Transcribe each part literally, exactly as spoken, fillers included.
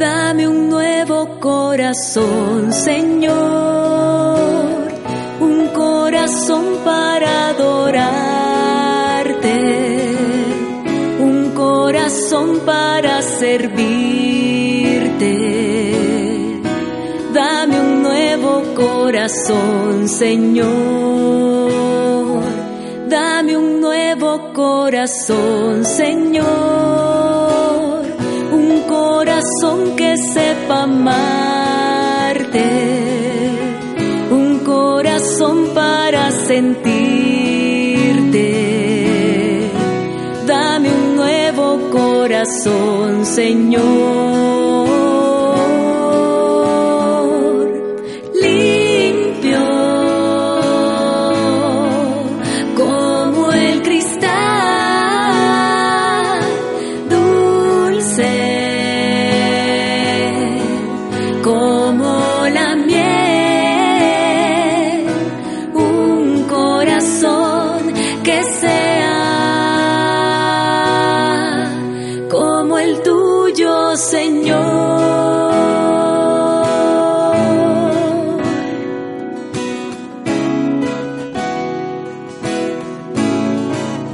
Dame un nuevo corazón, Señor, un corazón para adorarte, un corazón para servirte. Dame un nuevo corazón, Señor, dame un nuevo corazón, Señor, un corazón que sepa amarte, un corazón para sentirte. Dame un nuevo corazón, Señor, limpio como el cristal, dulce como la miel, un corazón que sea como el tuyo, Señor.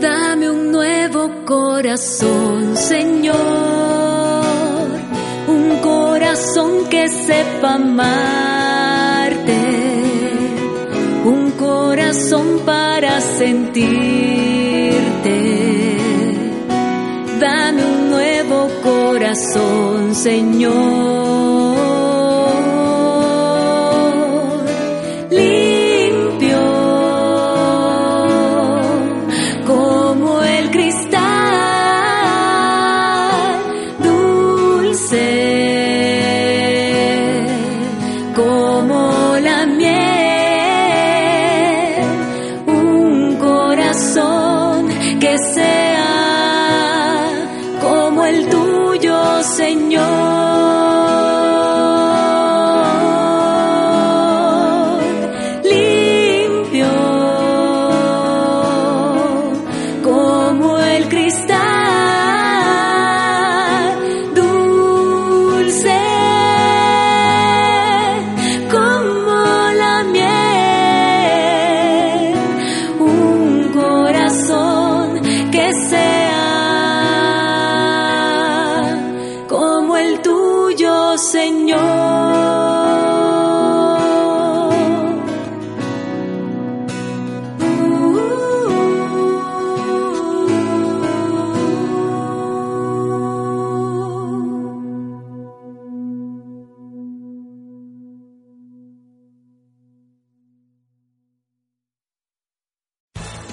Dame un nuevo corazón, Señor, un corazón que sepa amarte, un corazón para sentirte. Dame un nuevo corazón, Señor, limpio como el cristal, dulce como la miel, un corazón que sea como el tuyo, Señor, limpio como el cristal, dulce como la miel, un corazón que sea como el tuyo, Señor. Uh.